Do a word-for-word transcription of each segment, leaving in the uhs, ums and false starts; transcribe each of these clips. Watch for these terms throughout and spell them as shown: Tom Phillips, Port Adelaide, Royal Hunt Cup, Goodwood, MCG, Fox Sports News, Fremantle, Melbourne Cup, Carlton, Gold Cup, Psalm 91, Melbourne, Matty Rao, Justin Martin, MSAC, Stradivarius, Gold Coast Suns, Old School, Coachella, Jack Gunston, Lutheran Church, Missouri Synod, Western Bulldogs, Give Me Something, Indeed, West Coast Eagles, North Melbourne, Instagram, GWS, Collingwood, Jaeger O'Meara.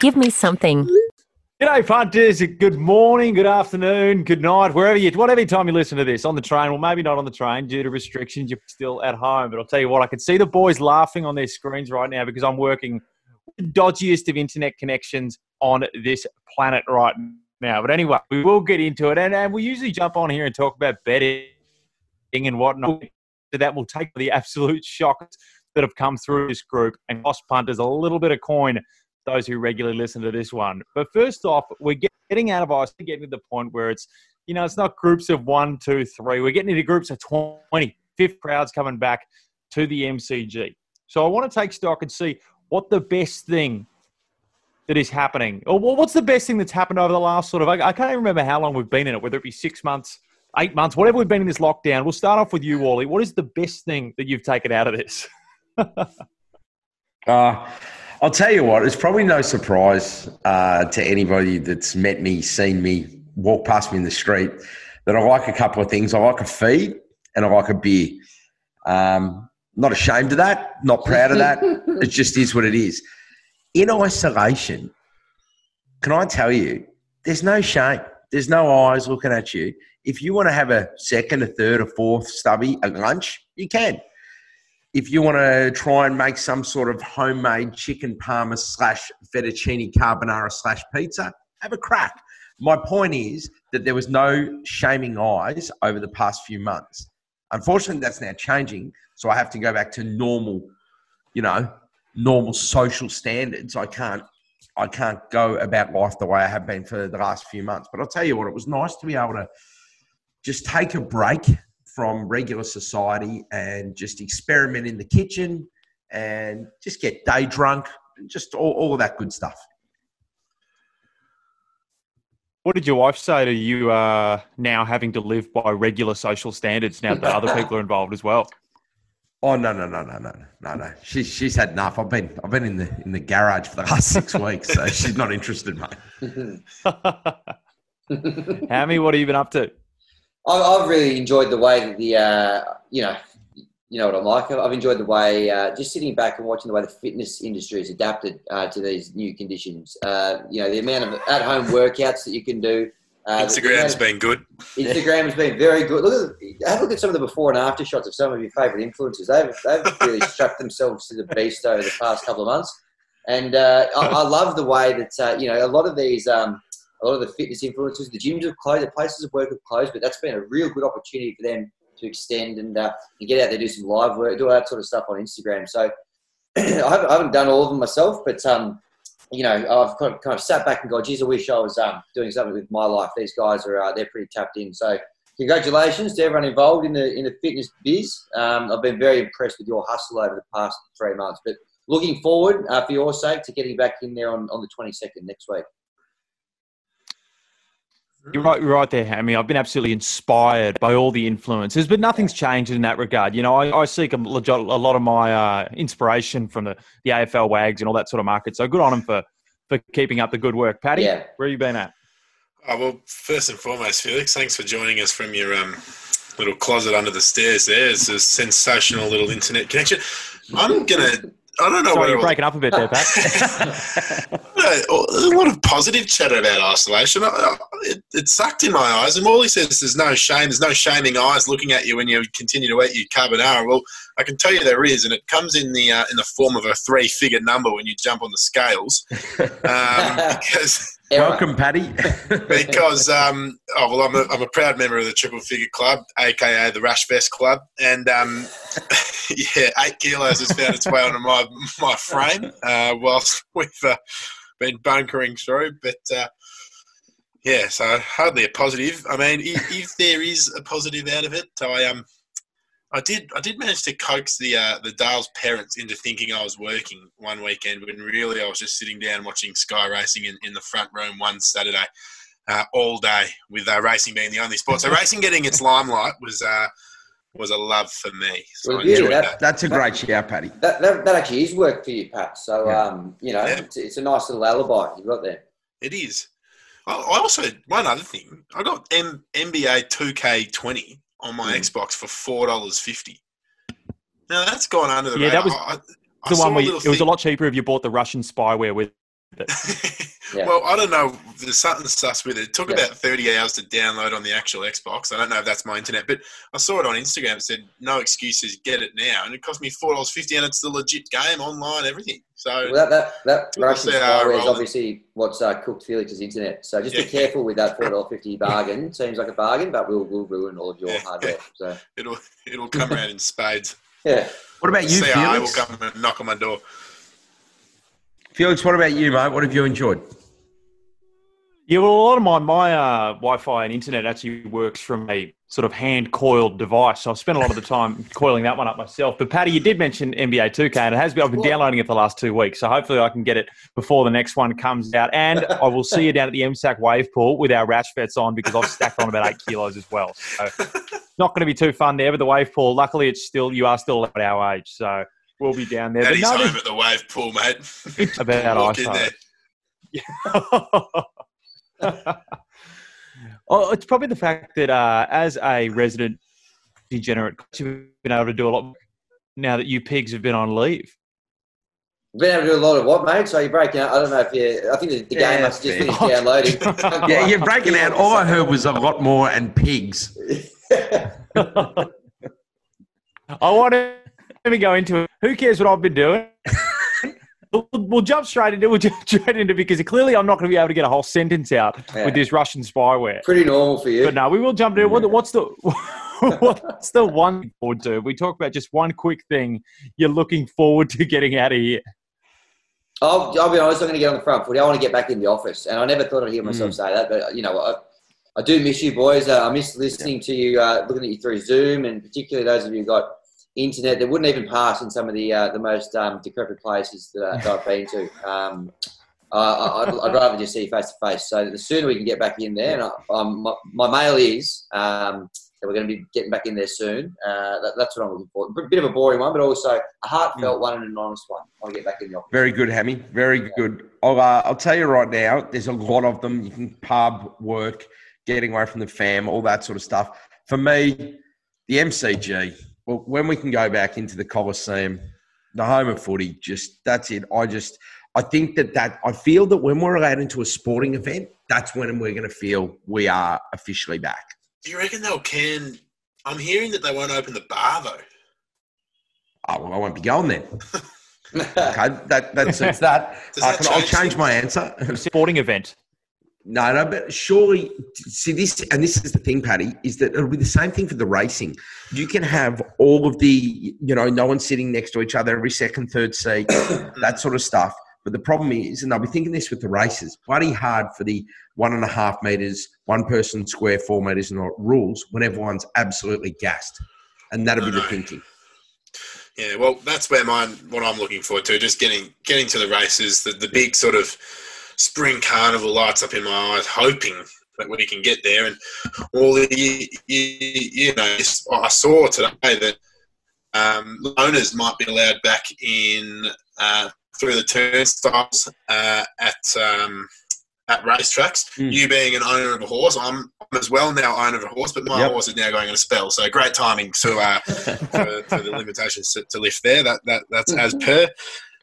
Give me something. G'day, punters. Good morning, good afternoon, good night, wherever you, whatever time you listen to this, on the train, well, maybe not on the train due to restrictions, you're still at home. But I'll tell you what, I can see the boys laughing on their screens right now because I'm working the dodgiest of internet connections on this planet right now. But anyway, we will get into it. And, and we usually jump on here and talk about betting and whatnot. That will take the absolute shocks that have come through this group and cost punters a little bit of coin, those who regularly listen to this one. But first off, we're getting out of ice, we're getting to the point where it's, you know, it's not groups of one, two, three. We're getting into groups of twenty, fifth crowds coming back to the M C G. So I want to take stock and see what the best thing that is happening, or what's the best thing that's happened over the last sort of, I can't even remember how long we've been in it, whether it be six months, eight months, whatever we've been in this lockdown. We'll start off with you, Wally. What is the best thing that you've taken out of this? uh I'll tell you what, it's probably no surprise uh, to anybody that's met me, seen me, walked past me in the street, that I like a couple of things. I like a feed and I like a beer. Um, not ashamed of that, not proud of that. It just is what it is. In isolation, can I tell you, there's no shame. There's no eyes looking at you. If you want to have a second, a third, a fourth stubby at lunch, you can. If you want to try and make some sort of homemade chicken parma slash fettuccine carbonara slash pizza, have a crack. My point is that there was no shaming eyes over the past few months. Unfortunately, that's now changing, so I have to go back to normal, you know, normal social standards. I can't, I can't go about life the way I have been for the last few months. But I'll tell you what, it was nice to be able to just take a break from regular society and just experiment in the kitchen and just get day drunk and just all, all of that good stuff. What did your wife say to you uh, now having to live by regular social standards now that other people are involved as well? Oh no no no no no no no! She's she's had enough. I've been I've been in the in the garage for the last six weeks, so she's not interested, mate. Hammy, what have you been up to? I've really enjoyed the way that the, uh, you know, you know what I'm like. I've enjoyed the way, uh, just sitting back and watching the way the fitness industry has adapted uh, to these new conditions. Uh, you know, the amount of at-home workouts that you can do. Uh, Instagram's been good. Instagram's been very good. Look at, have a look at some of the before and after shots of some of your favourite influencers. They've, they've really strapped themselves to the beast over the past couple of months. And uh, I, I love the way that, uh, you know, a lot of these... Um, A lot of the fitness influencers, the gyms have closed, the places of work have closed, but that's been a real good opportunity for them to extend and, uh, and get out there, do some live work, do all that sort of stuff on Instagram. So I, haven't, I haven't done all of them myself, but, um, you know, I've kind of, kind of sat back and gone, geez, I wish I was um, doing something with my life. These guys are, uh, they're pretty tapped in. So congratulations to everyone involved in the in the fitness biz. Um, I've been very impressed with your hustle over the past three months, but looking forward uh, for your sake to getting back in there on, on the twenty-second next week. You're right, you're right there, Hammy. I've been absolutely inspired by all the influencers, but nothing's changed in that regard. You know, I, I seek a, a lot of my uh, inspiration from the, the A F L Wags and all that sort of market. So good on them for, for keeping up the good work. Paddy, yeah. Where have you been at? Oh, well, first and foremost, Felix, thanks for joining us from your um, little closet under the stairs there. It's a sensational little internet connection. I'm going to... I don't know. Sorry, you're breaking up a bit there, Pat. There's a lot of positive chatter about isolation. It, it sucked in my eyes. And Wally says there's no shame. There's no shaming eyes looking at you when you continue to eat your carbonara. Well, I can tell you there is, and it comes in the uh, in the form of a three-figure number when you jump on the scales. Um, because. Welcome, Paddy. because um, oh well, I'm a, I'm a proud member of the Triple Figure Club, aka the Rush Vest Club, and um, yeah, eight kilos has found its way onto my my frame uh, whilst we've uh, been bunkering through. But uh, yeah, so hardly a positive. I mean, if, if there is a positive out of it, so I um, I did I did manage to coax the uh, the Dale's parents into thinking I was working one weekend when really I was just sitting down watching Sky Racing in, in the front room one Saturday uh, all day with uh, racing being the only sport. So racing getting its limelight was uh, was a love for me. So well, yeah, that, that. That's a great that, shout, Paddy. That, that that actually is work for you, Pat. So yeah. um, you know yeah. it's, it's a nice little alibi you've got there. It is. I, I also one other thing. I got M- N B A two K twenty. On my mm. Xbox for four dollars fifty. Now that's gone under the. Yeah, radar. that was I, I the one where you, it was a lot cheaper if you bought the Russian spyware with Yeah. Well, I don't know. There's something sus with it. It took yeah. about thirty hours to download on the actual Xbox. I don't know if that's my internet, but I saw it on Instagram. It said, no excuses, get it now. And it cost me four dollars fifty, and it's the legit game, online, everything. So well, that that, that Russian star is obviously what's uh, cooked Felix's internet. So just yeah. be careful with that four dollars fifty bargain. Seems like a bargain, but we'll, we'll ruin all of your yeah. hardware. So It'll it'll come around in spades. Yeah. What about you, Felix? C I A will come and knock on my door. Felix, what about you, mate? What have you enjoyed? Yeah, well, a lot of my, my uh, Wi-Fi and internet actually works from a sort of hand-coiled device. So I've spent a lot of the time coiling that one up myself. But, Paddy, you did mention N B A two K, and it has been, I've been downloading it for the last two weeks. So hopefully I can get it before the next one comes out. And I will see you down at the M SAC wave pool with our rash vets on, because I've stacked on about eight kilos as well. So not going to be too fun there, but the wave pool, luckily it's still, you are still at our age. So we'll be down there. Daddy's home at the wave pool, mate. About walk in there. Yeah. Oh, it's probably the fact that uh, as a resident degenerate, you've been able to do a lot now that you pigs have been on leave. Been able to do a lot of what, mate? So you're breaking out. I don't know if you. I think the, the yeah, game must just finished downloading. Yeah, you're breaking out. All I heard was a lot more and pigs. I want to. Let me go into it. Who cares what I've been doing? we'll, we'll jump straight into it. We'll jump straight into it because clearly I'm not going to be able to get a whole sentence out yeah. with this Russian spyware. Pretty normal for you. But no, we will jump into it. Yeah. What's the what's the one or two? We talk about just one quick thing you're looking forward to getting out of here. I'll, I'll be honest. I'm going to get on the front foot. I want to get back in the office, and I never thought I'd hear myself mm. say that. But you know, I, I do miss you boys. Uh, I miss listening yeah. to you, uh, looking at you through Zoom, and particularly those of you who got internet that wouldn't even pass in some of the uh, the most um, decrepit places that, uh, that I've been to. Um, uh, I'd, I'd rather just see you face to face. So the sooner we can get back in there, and I, um, my, my mail is um, that we're going to be getting back in there soon. Uh, that, that's what I'm looking for. A bit of a boring one, but also a heartfelt mm. one and an honest one. I'll get back in the office. Very good, Hammy. Very yeah. good. I'll, uh, I'll tell you right now, there's a lot of them. You can pub, work, getting away from the fam, all that sort of stuff. For me, the M C G... Well, when we can go back into the Coliseum, the home of footy, just that's it. I just, I think that that, I feel that when we're allowed into a sporting event, that's when we're going to feel we are officially back. Do you reckon they'll can? I'm hearing that they won't open the bar though. Oh, well, I won't be going then. Okay, that that suits that. Uh, that can, I'll change my answer. Sporting event. No, no, but surely, see this, and this is the thing, Paddy, is that it'll be the same thing for the racing. You can have all of the, you know, no one sitting next to each other, every second, third seat, that sort of stuff. But the problem is, and I'll be thinking this with the races, bloody hard for the one and a half metres, one person square, four metres and all rules when everyone's absolutely gassed. And that'll be the thinking. Yeah, well, that's where mine, what I'm looking forward to, just getting getting to the races, the, the big sort of spring carnival lights up in my eyes, hoping that we can get there. And all the, you, you, you know, I saw today that um, owners might be allowed back in uh, through the turnstiles uh, at um, at racetracks. Mm. You being an owner of a horse, I'm, I'm as well now owner of a horse, but my yep. horse is now going on a spell. So great timing to uh, for, for the limitations to, to lift there. That that that's as per.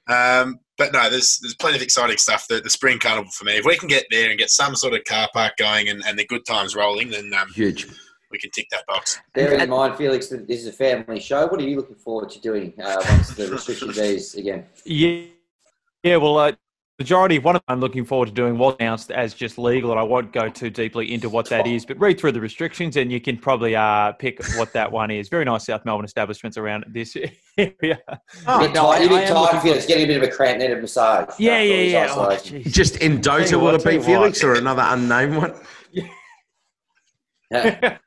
Um, But no, there's there's plenty of exciting stuff. The, the spring carnival for me. If we can get there and get some sort of car park going and, and the good times rolling, then um, huge. We can tick that box. Bear in mind, Felix, that this is a family show. What are you looking forward to doing uh, once the restrictions ease again? Yeah, yeah. Well, uh, majority of what I'm looking forward to doing was announced as just legal, and I won't go too deeply into what that is. But read through the restrictions, and you can probably uh, pick what that one is. Very nice South Melbourne establishments around this area. Oh, you're no, tired. Tired Felix. Getting a bit of a cramped needed massage. Yeah, yeah, yeah. Oh, just Endota will it be, Felix, or another unnamed one? Yeah. Yeah.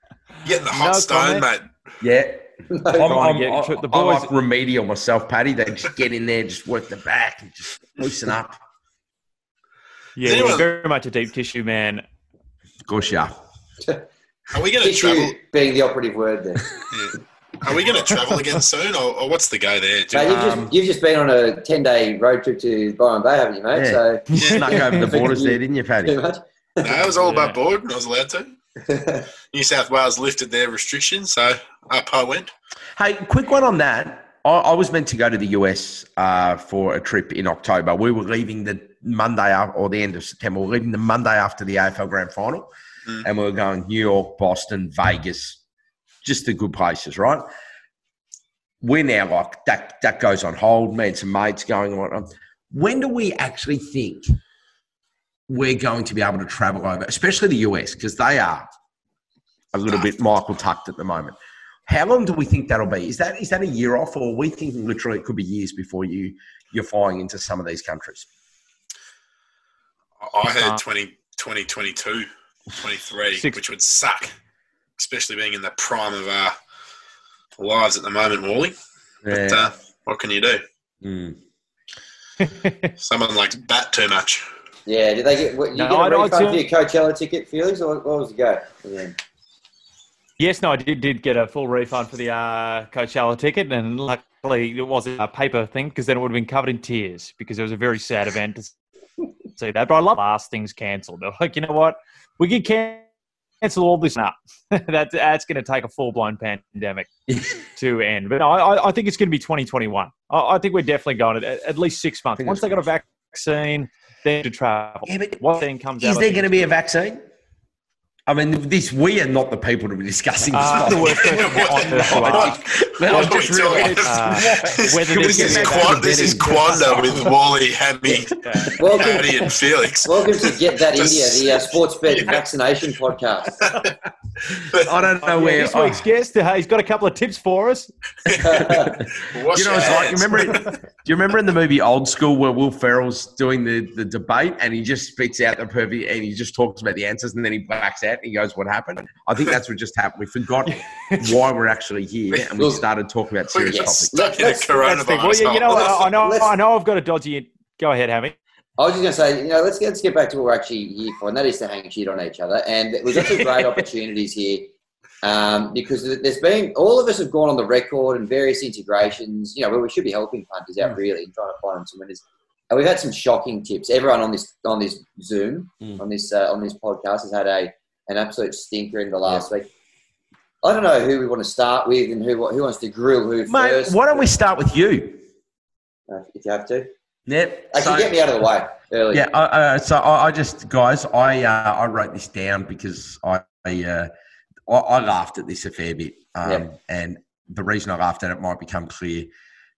Getting the hot no stone, comment. Mate. Yeah. No, I'm, I'm, I'm, I'm, the boys. I'm like remedial myself, Paddy. They just get in there, just work the back, and just loosen up. Yeah, anyone... you're very much a deep tissue man. Of course, yeah. Are we going to travel? Being the operative word there. Yeah. Are we going to travel again soon, or, or what's the go there? You... Mate, you've, um, just, you've just been on a ten-day road trip to Byron Bay, haven't you, mate? Yeah. So you snuck over the borders there, didn't you, Paddy? Too much. No, I was all yeah. above board, and I was allowed to. New South Wales lifted their restrictions, so up I went. Hey, quick one on that. I, I was meant to go to the U S uh, for a trip in October. We were leaving the Monday or the end of September. We were leaving the Monday after the A F L Grand Final. Mm. And we were going New York, Boston, Vegas, just the good places, right? We're now like, that that goes on hold. Me and some mates going on. When do we actually think we're going to be able to travel over, especially the U S, because they are a little bit Michael tucked at the moment? How long do we think that'll be? Is that is that a year off, or are we thinking literally it could be years before you, you're flying into some of these countries? I heard twenty twenty-two, twenty twenty-three, Six. Which would suck, especially being in the prime of our lives at the moment, Wally. Yeah. But uh, what can you do? Mm. Someone likes bat too much. Yeah, did they get, what, you no, get a I, refund I, I, for your Coachella ticket, Felix, or what was the go? Yeah. Yes, no, I did, did get a full refund for the uh, Coachella ticket, and luckily it wasn't a paper thing, because then it would have been covered in tears, because it was a very sad event to see that. But I love last things cancelled. They're like, you know what? We can cancel all this now. that, that's going to take a full-blown pandemic to end. But no, I, I think it's going to be twenty twenty-one. I, I think we're definitely going to at least six months. Once they got a vaccine... vaccine, then to travel. Yeah, what then comes is out? Is there going to be a vaccine? I mean, this we are not the people to be discussing this. Uh, the worst person on earth. I just realised uh, this, this is Quanda. This is Quanda with Wally, Hammy, Cody, and Felix. Welcome to Get That India, the uh, sports bet yeah. vaccination podcast. But, I don't know where this oh. week's guest. Uh, he's got a couple of tips for us. You know, it's like you remember. It, do you remember in the movie Old School where Will Ferrell's doing the, the debate and he just spits out the perfect and he just talks about the answers and then he backs out and he goes, "What happened?" I think that's what just happened. We forgot why we're actually here and we started talking about serious yes. topics. Let's, let's well, yeah, you know, I, I know, let's, I know, I've got a dodgy. Go ahead, Hammy. I was just going to say, you know, let's get, let's get back to what we're actually here for, and that is to hang shit on each other. And there's actually great opportunities here um, because there's been – all of us have gone on the record and various integrations, you know, where we should be helping punters out mm. really and trying to find them some winners. And we've had some shocking tips. Everyone on this on this Zoom, mm. on this uh, on this podcast has had a an absolute stinker in the last yeah. week. I don't know who we want to start with and who who wants to grill who Mate, first. Why don't we start with you? Uh, if you have to. Yep. Actually, so, get me out of the way early. Yeah, uh, so I, I just, guys, I uh, I wrote this down because I I, uh, I, I laughed at this a fair bit. Um, yep. And the reason I laughed at it might become clear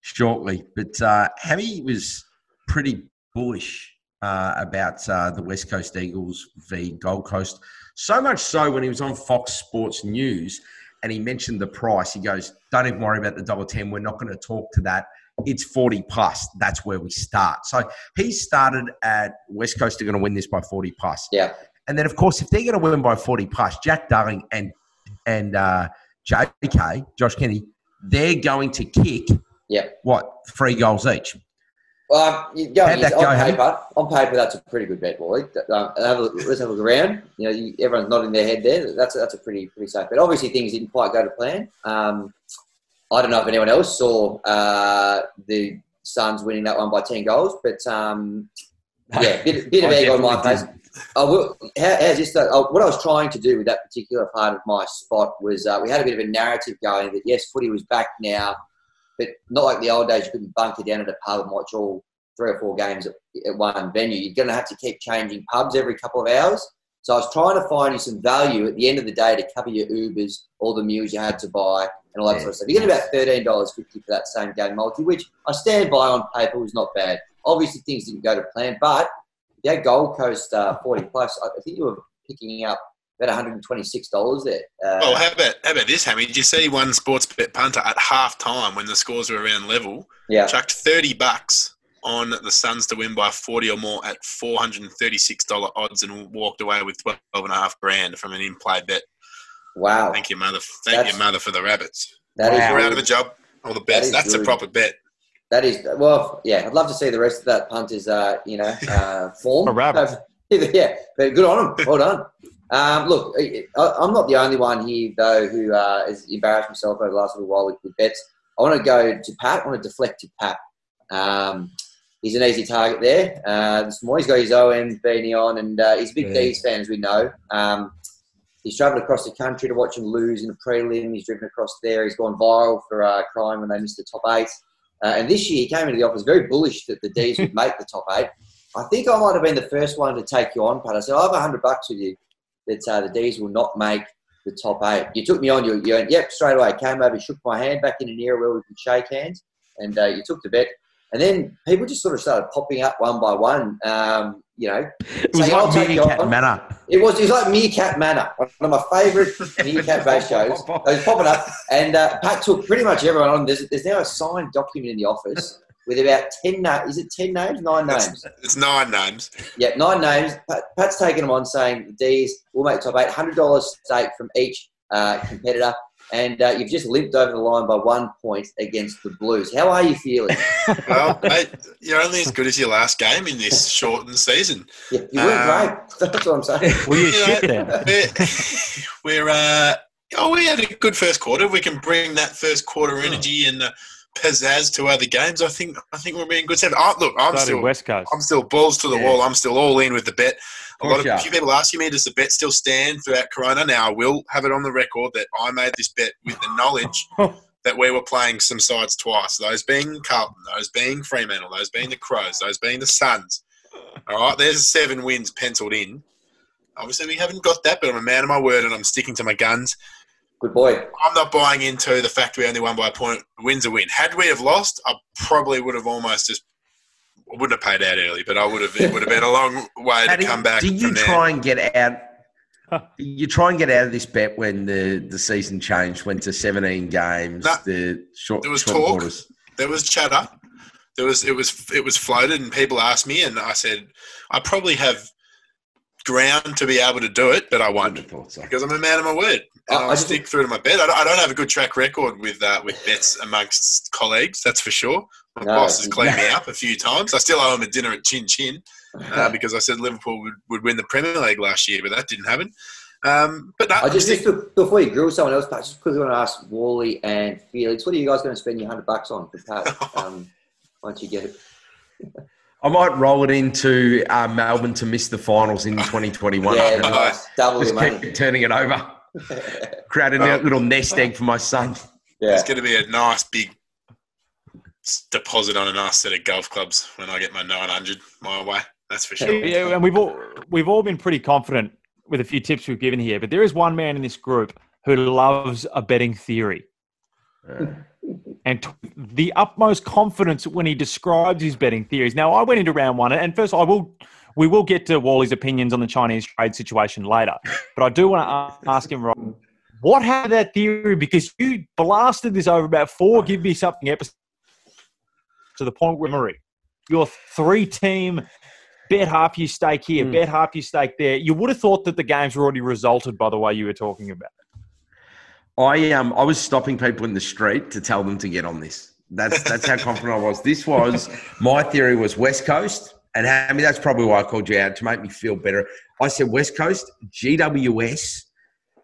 shortly. But uh, Hammy was pretty bullish uh, about uh, the West Coast Eagles v Gold Coast. So much so when he was on Fox Sports News and he mentioned the price, he goes, "Don't even worry about the one dollar ten. We're not going to talk to that. It's forty plus. That's where we start." So he started at West Coast are going to win this by forty plus. Yeah. And then, of course, if they're going to win by forty plus, Jack Darling and and uh, J K, Josh Kennedy, they're going to kick, yeah. what, three goals each. Well, you go on, go, paper, on paper, that's a pretty good bet, Wally. Um, have a, let's have a look around. You know, you, everyone's nodding their head there. That's that's a pretty pretty safe bet. Obviously, things didn't quite go to plan. Um, I don't know if anyone else saw uh, the Suns winning that one by ten goals, but um, yeah, bit, bit of egg on my face. I will, how, how's this though? I, what I was trying to do with that particular part of my spot was uh, we had a bit of a narrative going that yes, footy was back now, but not like the old days. You couldn't bunker down at a pub and watch all three or four games at, at one venue. You're going to have to keep changing pubs every couple of hours. So I was trying to find you some value at the end of the day to cover your Ubers, all the meals you had to buy, and all that yeah. sort of stuff. You get about thirteen dollars fifty for that same game multi, which I stand by on paper was not bad. Obviously, things didn't go to plan, but that Gold Coast uh, forty plus, I think you were picking up about one hundred twenty-six dollars there. Uh, oh, how about how about this, Hammy? Did you see one sports bet punter at half time when the scores were around level? Yeah, chucked thirty bucks on the Suns to win by forty or more at four hundred thirty-six dollars odds and walked away with twelve and a half grand from an in-play bet. Wow! Thank your mother. Thank That's, your mother for the rabbits. That wow. is we're out of a job. All the best. That That's rude. A proper bet. That is well, yeah. I'd love to see the rest of that punter's, uh, you know, uh, form. A rabbit. So, yeah, but good on him. Well done. Um, look, I'm not the only one here, though, who uh, has embarrassed himself over the last little while with, with bets. I want to go to Pat. I want to deflect to Pat. Um, he's an easy target there. Uh, this morning he's got his O M beanie on, and uh, he's a big yeah. D's fan, as we know. Um, He's travelled across the country to watch him lose in the prelim. He's driven across there. He's gone viral for uh, crying when they missed the top eight. Uh, and this year he came into the office very bullish that the D's would make the top eight. I think I might have been the first one to take you on, but I said, I'll have a hundred bucks with you that uh, the D's will not make the top eight. You took me on, you, you went, yep, straight away. Came over, shook my hand back in an era where we could shake hands, and uh, you took the bet. And then people just sort of started popping up one by one, um, you know. It was saying, like Meerkat Manor. It was, it was like Meerkat Manor, one of my favourite Meerkat-based shows. They was popping up, and uh, Pat took pretty much everyone on. There's, there's now a signed document in the office with about ten names. Is it ten names? Nine names. It's, it's nine names. Yeah, nine names. Pat, Pat's taken them on saying the D's will make top eight, one hundred dollars stake from each uh, competitor. And uh, you've just limped over the line by one point against the Blues. How are you feeling? Well, mate, you're only as good as your last game in this shortened season. Yeah, you were um, great. That's what I'm saying. Well, you shit then. We're, we're uh, oh, we had a good first quarter. We can bring that first quarter energy and uh, pizzazz to other games. I think I think we're being good. Oh, look, I'm Starting still West Coast. I'm still balls to the yeah. wall. I'm still all in with the bet. A lot of a few people asking me, does the bet still stand throughout Corona? Now, I will have it on the record that I made this bet with the knowledge that we were playing some sides twice, those being Carlton, those being Fremantle, those being the Crows, those being the Suns. All right, there's seven wins penciled in. Obviously, we haven't got that, but I'm a man of my word and I'm sticking to my guns. Good boy. I'm not buying into the fact we only won by a point. A win's a win. Had we have lost, I probably would have almost just – I wouldn't have paid out early, but I would have. It would have been a long way to come back. Do you try and get out? You try and get out of this bet when the, the season changed, went to seventeen games. No, the short there was short talk. Quarters. There was chatter. There was it was it was floated, and people asked me, and I said I probably have ground to be able to do it, but I won't I because I'm a man of my word, and I, I stick through to my bet. I don't, I don't have a good track record with uh, with bets amongst colleagues. That's for sure. My no, boss has cleaned no. me up a few times. I still owe him a dinner at Chin Chin uh, because I said Liverpool would, would win the Premier League last year, but that didn't happen. Um, but no, I just, just think, before you grill someone else, Pat, just quickly want to ask Wally and Felix, what are you guys going to spend your hundred bucks on for Pat um, once you get it? I might roll it into uh, Melbourne to miss the finals in twenty twenty-one. Yeah, nice. Double your money. Just keep turning it over. Create a um, little nest egg for my son. Yeah. It's going to be a nice big deposit on a nice set of golf clubs when I get my nine hundred my way. That's for sure. Yeah, and we've all we've all been pretty confident with a few tips we've given here, but there is one man in this group who loves a betting theory, yeah. and t- the utmost confidence when he describes his betting theories. Now, I went into round one, and first I will we will get to Wally's opinions on the Chinese trade situation later, but I do want to ask him right. What happened to that theory? Because you blasted this over about four give me something episodes. To the point where Murray, your three-team bet half your stake here, mm. bet half your stake there. You would have thought that the games were already resulted by the way you were talking about it. I um I was stopping people in the street to tell them to get on this. That's that's how confident I was. This was my theory was West Coast, and I mean that's probably why I called you out to make me feel better. I said West Coast, G W S.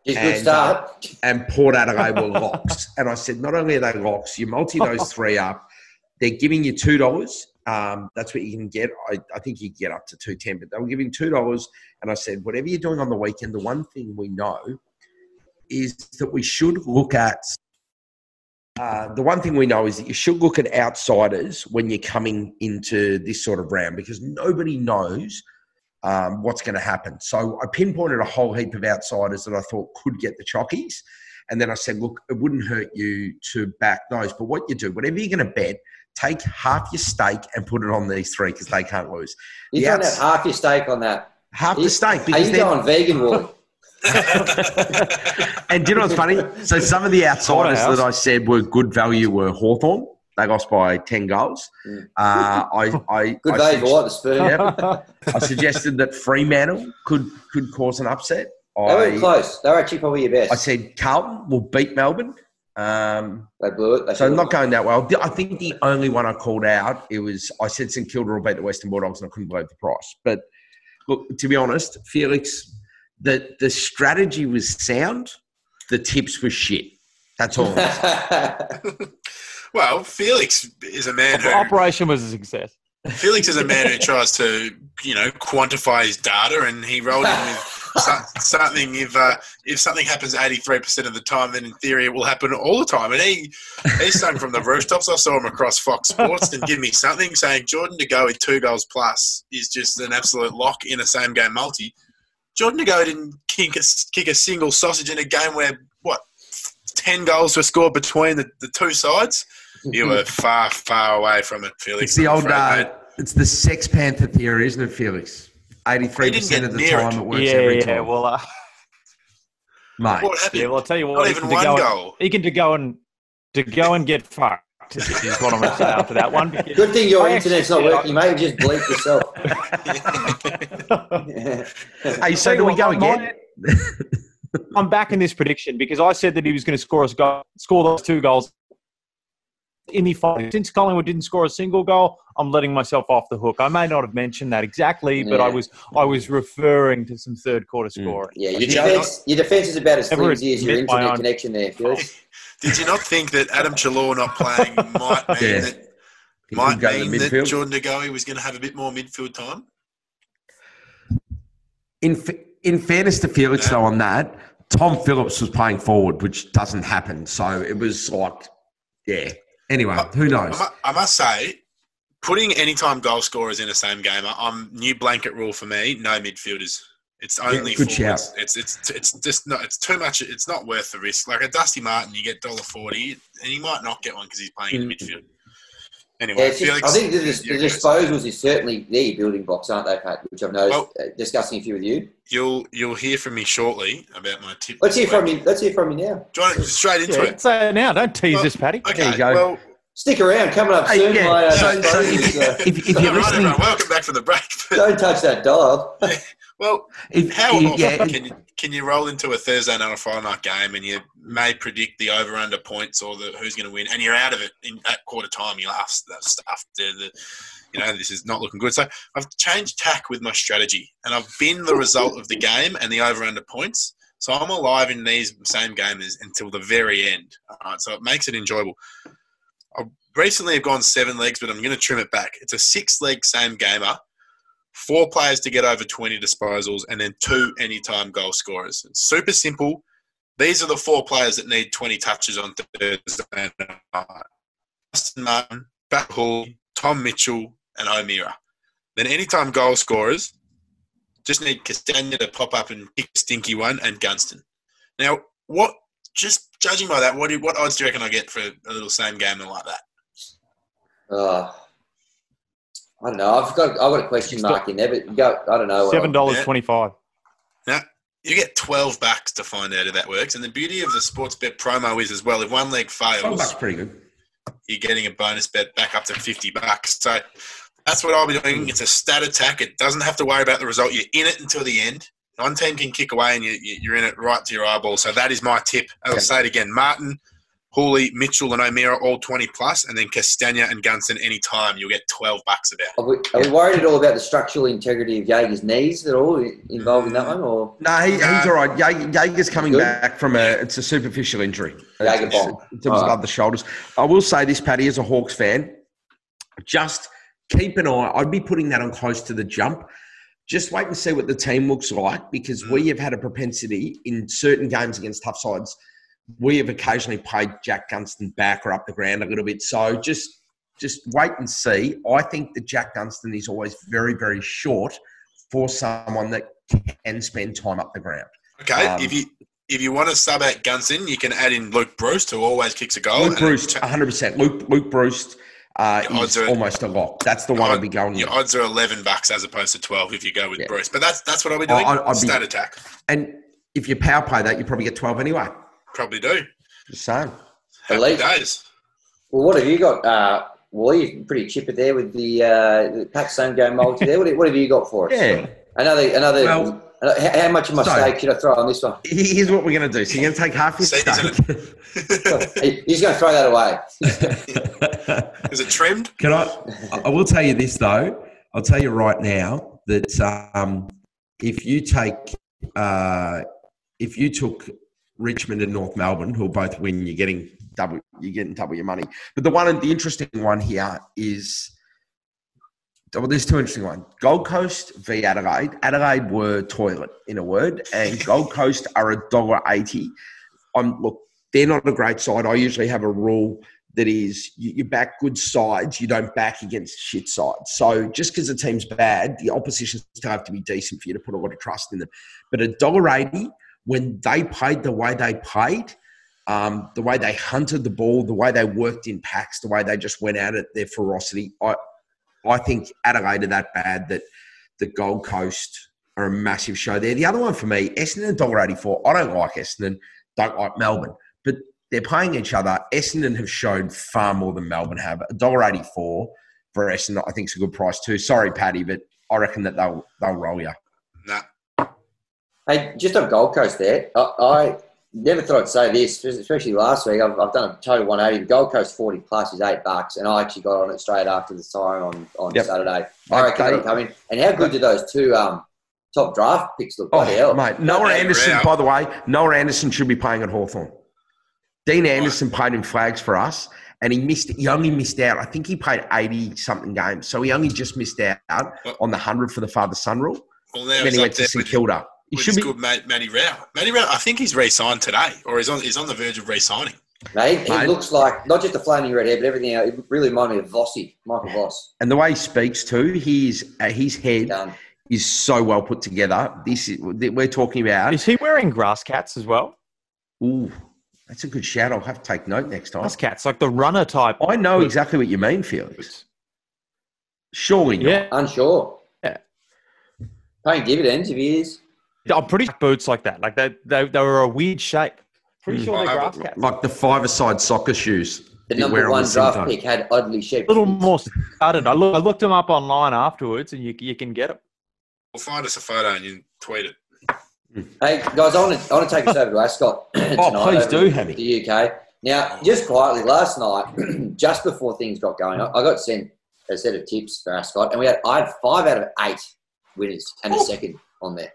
It's and, good start. Uh, and Port Adelaide were locks, and I said not only are they locks, you multi those three up. They're giving you two dollars. Um, that's what you can get. I, I think you get up to two dollars ten, but they were giving two dollars. And I said, whatever you're doing on the weekend, the one thing we know is that we should look at uh, – the one thing we know is that you should look at outsiders when you're coming into this sort of round because nobody knows um, what's going to happen. So I pinpointed a whole heap of outsiders that I thought could get the chockies. And then I said, look, it wouldn't hurt you to back those. But what you do, whatever you're going to bet – take half your stake and put it on these three because they can't lose. You're going to have half your stake on that. Half the stake. Are you going vegan, Wally? And do you know what's funny? So some of the outsiders that I said were good value were Hawthorn. They lost by ten goals. Yeah. Uh, I, I, good value for what? The spoon. Yeah. I suggested that Fremantle could, could cause an upset. I, they were close. They were actually probably your best. I said Carlton will beat Melbourne. Um, they blew it. They so not it. Going that well. I think the only one I called out, it was I said St Kilda will beat the Western Bulldogs, and I couldn't believe the price. But look, to be honest, Felix, the the strategy was sound. The tips were shit. That's all. Well, Felix is a man. The who, operation was a success. Felix is a man who tries to you know quantify his data, and he rolled in with something if uh, if something happens eighty-three percent of the time, then in theory it will happen all the time. And he he sung from the rooftops. I saw him across Fox Sports and give me something saying Jordan DeGoey with two goals plus is just an absolute lock in a same game multi. Jordan DeGoey didn't kick a, kick a single sausage in a game where what ten goals were scored between the, the two sides. You were far, far away from it, Felix. It's the old, uh, it's the Sex Panther theory, isn't it, Felix? eighty-three percent of the time it, it works yeah, every yeah. time. Yeah, well, uh, mate. What happened? Yeah, well, I'll tell you what. Not even one goal. He can to go and to go and get fucked. Is what I'm going to say after that one. Good thing your I internet's actually, not working, mate. Just bleep yourself. yeah. Hey, so do, do we go again? I'm back in this prediction because I said that he was going to score us goal, score those two goals. In the final, since Collingwood didn't score a single goal, I'm letting myself off the hook. I may not have mentioned that exactly, but yeah. I was I was referring to some third quarter scoring. Yeah, your defense, your defense is about as flimsy as your internet connection there, Felix. Did you not think that Adam Chalor not playing might mean yeah. that he might mean that Jordan DeGoey was going to have a bit more midfield time? In in fairness to Felix, yeah. though, on that, Tom Phillips was playing forward, which doesn't happen. So it was like, yeah. Anyway, who knows? I must say, putting anytime goal scorers in the same game, I'm new blanket rule for me: no midfielders. It's only yeah, good shout. It's it's it's just not. It's too much. It's not worth the risk. Like a Dusty Martin, you get one dollar forty, and he might not get one because he's playing in the midfield. Anyway, yeah, Felix, just, I think the, the, the disposals is certainly the building blocks, aren't they, Pat? Which I've noticed well, uh, discussing a few with you. You'll you'll hear from me shortly about my tip. Let's hear from you. Let's hear from you now. John, straight into yeah, it. Say it now. Don't tease well, us, Paddy. Okay, there you go. Well, stick around. Coming up hey, soon. Yeah. My, uh, so, so if, uh, if, if so you're right, listening, everyone, welcome back from the break. Don't touch that dial. yeah, well, if, how if, often yeah, can you can you roll into a Thursday night or Friday night game and you may predict the over under points or the who's going to win, and you're out of it in at quarter time? You're like, that stuff. The, the, you know, this is not looking good. So I've changed tack with my strategy, and I've been the result of the game and the over under points. So I'm alive in these same gamers until the very end. All right, so it makes it enjoyable. I recently have gone seven legs, but I'm going to trim it back. It's a six-leg same gamer, four players to get over twenty disposals, and then two anytime goal scorers. It's super simple. These are the four players that need twenty touches on Thursday night. Justin Martin, Bat Hall, Tom Mitchell, and O'Meara. Then anytime goal scorers just need Castagna to pop up and kick a stinky one, and Gunston. Now, what... Just judging by that, what do, what odds do you reckon I get for a little same game and like that? Uh, I don't know. I've got I've got a question mark in there, but you go. I don't know. Seven dollars yeah. twenty-five. Now you get twelve bucks to find out if that works. And the beauty of the sports bet promo is as well, if one leg fails, twelve bucks pretty good. You're getting a bonus bet back up to fifty bucks. So that's what I'll be doing. It's a stat attack. It doesn't have to worry about the result. You're in it until the end. One team can kick away and you, you're in it right to your eyeball. So that is my tip. I'll say it again. Martin, Hooley, Mitchell and O'Meara all twenty plus, and then Castagna and Gunston any time. You'll get twelve bucks about it. Are we, are we worried at all about the structural integrity of Jaeger's knees at all involved in that one? Or No, he, no. he's all right. Jaeger, Jaeger's coming Good. back from a – it's a superficial injury. Jaeger bomb. In terms of the shoulders. I will say this, Paddy, as a Hawks fan, just keep an eye. I'd be putting that on close to the jump. Just wait and see what the team looks like, because we have had a propensity in certain games against tough sides. We have occasionally played Jack Gunston back or up the ground a little bit. So just just wait and see. I think that Jack Gunston is always very, very short for someone that can spend time up the ground. Okay. Um, if you if you want to sub out Gunston, you can add in Luke Bruce, who always kicks a goal. Luke Bruce, one hundred percent. Luke, Luke Bruce... Uh, is are, almost a lock. That's the one I'd be going your with. Your odds are eleven bucks as opposed to twelve if you go with yeah. Bruce. But that's that's what I'll be doing. I, I'd Stat be, attack. And if you power play that, you probably get twelve anyway. Probably do. The same. Happy days. Well, what have you got? Uh, well, you're pretty chipper there with the, uh, the Pax Sun Game multi there. What, what have you got for us? Yeah. Another... another well, how much of my so, stake should I throw on this one? Here's what we're going to do. So you're going to take half your stake. He's going to throw that away. Is it trimmed? Can I? I will tell you this though. I'll tell you right now that um, if you take, uh, if you took Richmond and North Melbourne, who'll both win, you're getting double. You're getting double your money. But the one, the interesting one here is well, there's two interesting ones. Gold Coast v Adelaide. Adelaide were toilet, in a word, and Gold Coast are one dollar eighty. I'm, look, they're not a great side. I usually have a rule that is you, you back good sides, you don't back against shit sides. So just because the team's bad, the opposition still have to be decent for you to put a lot of trust in them. But one dollar eighty, when they played the way they played, um, the way they hunted the ball, the way they worked in packs, the way they just went out at their ferocity, I I think Adelaide are that bad that the Gold Coast are a massive show there. The other one for me, Essendon one dollar eighty-four. I don't like Essendon, don't like Melbourne, but they're playing each other. Essendon have shown far more than Melbourne have. one dollar eighty-four for Essendon, I think, is a good price too. Sorry, Paddy, but I reckon that they'll they'll roll you. Nah. Hey, just on Gold Coast there, I, I never thought I'd say this, especially last week. I've, I've done a total one eighty. The Gold Coast forty plus is eight bucks, and I actually got on it straight after the siren on, on yep. Saturday. I reckon they'll come in. And how good do those two um, top draft picks look? Oh, hell. Mate, Noah They're Anderson, by the way, Noah Anderson should be playing at Hawthorn. Dean Anderson played in flags for us, and he missed. He only missed out. I think he played eighty-something games, so he only just missed out well, on the one hundred for the father-son rule. Well, then he went to St Kilda. He should be good, mate. Matty Rao. Matty Rao, I think he's re-signed today, or he's on. He's on the verge of re-signing. Mate, he mate. looks like not just the flaming red hair, but everything else. It really reminds me of Vossi, Michael Voss. And the way he speaks too, his uh, his head Done. is so well put together. This is, we're talking about. Is he wearing grass cats as well? Ooh. That's a good shout. I'll have to take note next time. Us cats, like the runner type. I know exactly what you mean, Felix. Surely not. Yeah. Unsure. Yeah. Paying dividends if he is. I'm pretty sure boots like that. Like they, they, they were a weird shape. Pretty mm. sure they're grass cats. Like the five-a-side soccer shoes. The number one draft pick had oddly shaped. A little more studded. I, look, I looked them up online afterwards and you, you can get them. Well, find us a photo and you tweet it. Hey, guys, I want to, I want to take us over to Ascot tonight. Oh, please do, Hammy. The U K. Now, just quietly, last night, just before things got going, I got sent a set of tips for Ascot, and we had I had five out of eight winners and a second on there.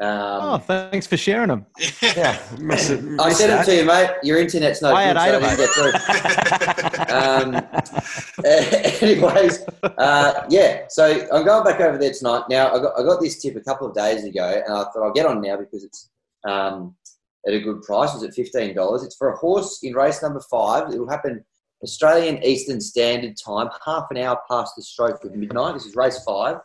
Um, oh, thanks for sharing them. Yeah, miss it, miss I sent them to you, mate. Your internet's no I good, had eight so I didn't get through. um, anyways, uh, yeah, so I'm going back over there tonight. Now, I got, I got this tip a couple of days ago, and I thought I'll get on now because it's um, at a good price. It's at fifteen dollars. It's for a horse in race number five. It will happen Australian Eastern Standard Time, half an hour past the stroke of midnight. This is race five.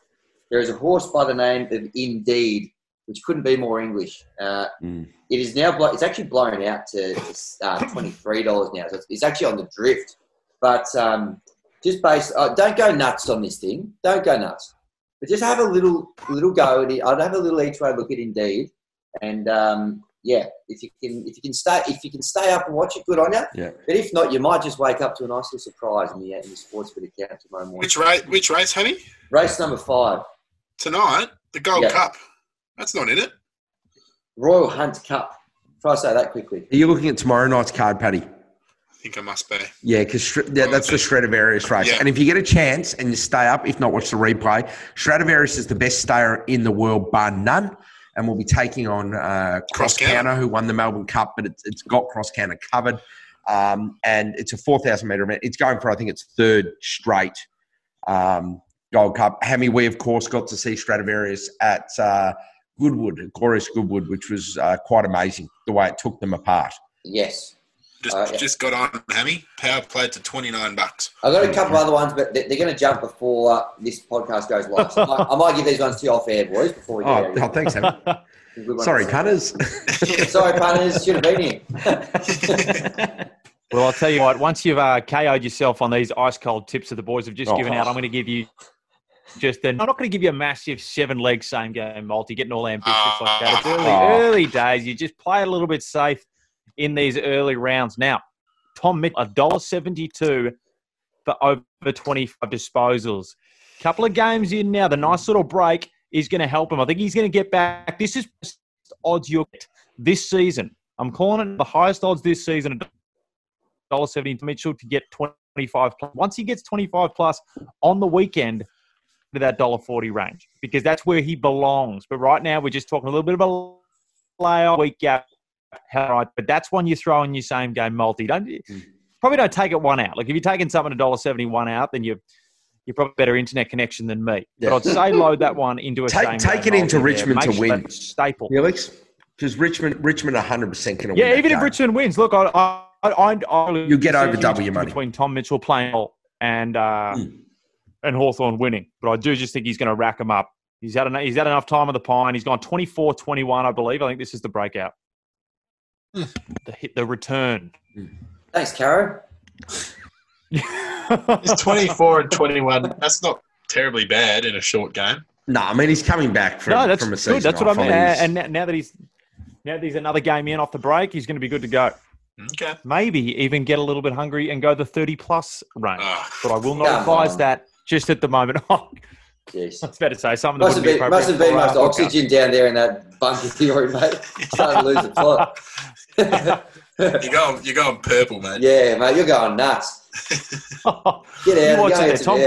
There is a horse by the name of Indeed, which couldn't be more English. Uh, mm. It is now, blo- it's actually blown out to uh, twenty-three dollars now. So it's, it's actually on the drift. But um, just based, uh, don't go nuts on this thing. Don't go nuts. But just have a little little go at it. I'd have a little each way look at Indeed. And um, yeah, if you can, if you can stay, if you can stay up and watch it, good on you. Yeah. But if not, you might just wake up to a nice little surprise in the in the Sportsbet account tomorrow morning. Which race? Which race, Hammy? Race number five tonight. The Gold yeah. Cup. That's not in it. Royal Hunt Cup. If I say that quickly. Are you looking at tomorrow night's card, Paddy? I think I must be. Yeah, because Shred- yeah, that's the Stradivarius race. Yeah. And if you get a chance and you stay up, if not, watch the replay. Stradivarius is the best stayer in the world, bar none. And we'll be taking on uh, Crosscounter, who won the Melbourne Cup, but it's, it's got Crosscounter covered. Um, and it's a four thousand metre event. It's going for, I think, its third straight um, Gold Cup. Hammy, we, of course, got to see Stradivarius at... Uh, Goodwood, glorious Goodwood, which was uh, quite amazing, the way it took them apart. Yes. Just uh, yeah. just got on, Hammy. Power played to twenty-nine bucks. I've got a couple of other ones, but they're, they're going to jump before uh, this podcast goes live. So I, I might give these ones to you off-air, boys, before we go. Oh, oh, thanks, Hammy. Sorry, punters. Sorry, punters. Should have been here. Well, I'll tell you what. Once you've uh, K O'd yourself on these ice-cold tips that the boys have just oh, given gosh. out, I'm going to give you... Just then, I'm not going to give you a massive seven-leg same-game multi, getting all ambitious uh, like that. It's early, uh, early days. You just play it a little bit safe in these early rounds. Now, Tom Mitchell, one dollar seventy-two for over twenty-five disposals. Couple of games in now. The nice little break is going to help him. I think he's going to get back. This is odds you'll get this season. I'm calling it the highest odds this season, one dollar seventy-two Mitchell to get twenty-five plus. Once he gets twenty-five plus on the weekend, to that one dollar forty range, because that's where he belongs. But right now, we're just talking a little bit of a layoff week gap. But that's one you throw in your same game multi. Don't Probably don't take it one out. Like if you're taking something one dollar seventy-one out, then you you're probably better internet connection than me. Yeah. But I'd say load that one into a take, take it into Richmond to win. Staple, Felix, because Richmond, Richmond, one hundred percent going to win. Yeah, even if Richmond wins, look, I, I, I, I you get over double your money between Tom Mitchell playing and uh, mm. and Hawthorn winning. But I do just think he's going to rack them up. He's had enough, he's had enough time on the pine. He's gone twenty-four twenty-one, I believe. I think this is the breakout, mm. the hit, the return. Mm. Thanks, Caro. It's twenty-four and twenty-one. That's not terribly bad in a short game. No, I mean he's coming back from, no, that's from a season. Good. That's off. What I mean. And, and now that he's now that he's another game in off the break, he's going to be good to go. Okay. Maybe even get a little bit hungry and go the thirty plus range. Uh, but I will not Come advise on. that just at the moment. Jeez. I was about to say something. Must have been, be must have been most oxygen podcast. Down there in that bunker theory, mate. Starting to lose the plot. You're going, you're going purple, mate. Yeah, mate, you're going nuts. Get out. Go there, Tom,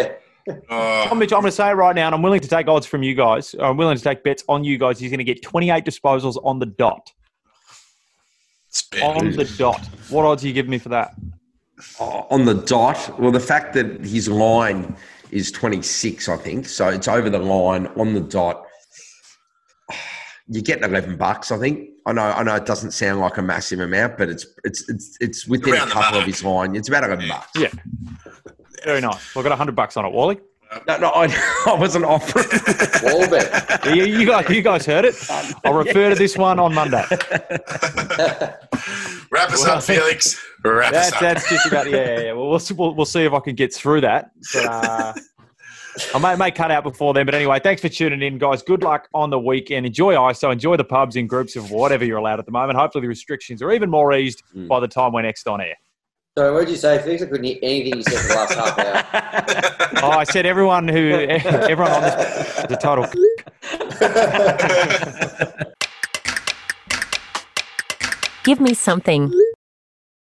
uh, Tom Mitchell, I'm going to say it right now, and I'm willing to take odds from you guys. I'm willing to take bets on you guys. He's going to get twenty-eight disposals on the dot. On the dot. What odds are you giving me for that? Oh, on the dot? Well, the fact that his line is twenty-six, I think. So it's over the line on the dot. You're getting eleven bucks, I think. I know, I know it doesn't sound like a massive amount, but it's it's it's it's within around a couple of his line. It's about eleven yeah. bucks. Yeah. Very nice. Well, I got one hundred bucks on it, Wally. No, no, I, I wasn't offering. Wallbet. You, you, guys, you guys heard it. I'll refer yeah. to this one on Monday. Wrap us well, up, Felix. Wrap us up. That's just about, yeah, yeah, yeah. Well, we'll, we'll, we'll see if I can get through that. But, uh, I may, may cut out before then, but anyway, thanks for tuning in, guys. Good luck on the weekend. Enjoy I S O. Enjoy the pubs in groups of whatever you're allowed at the moment. Hopefully the restrictions are even more eased mm. by the time we're next on air. Sorry, what did you say, Felix? I couldn't hear anything you said for the last half hour. Oh, I said everyone who, everyone on this is a total Give me something.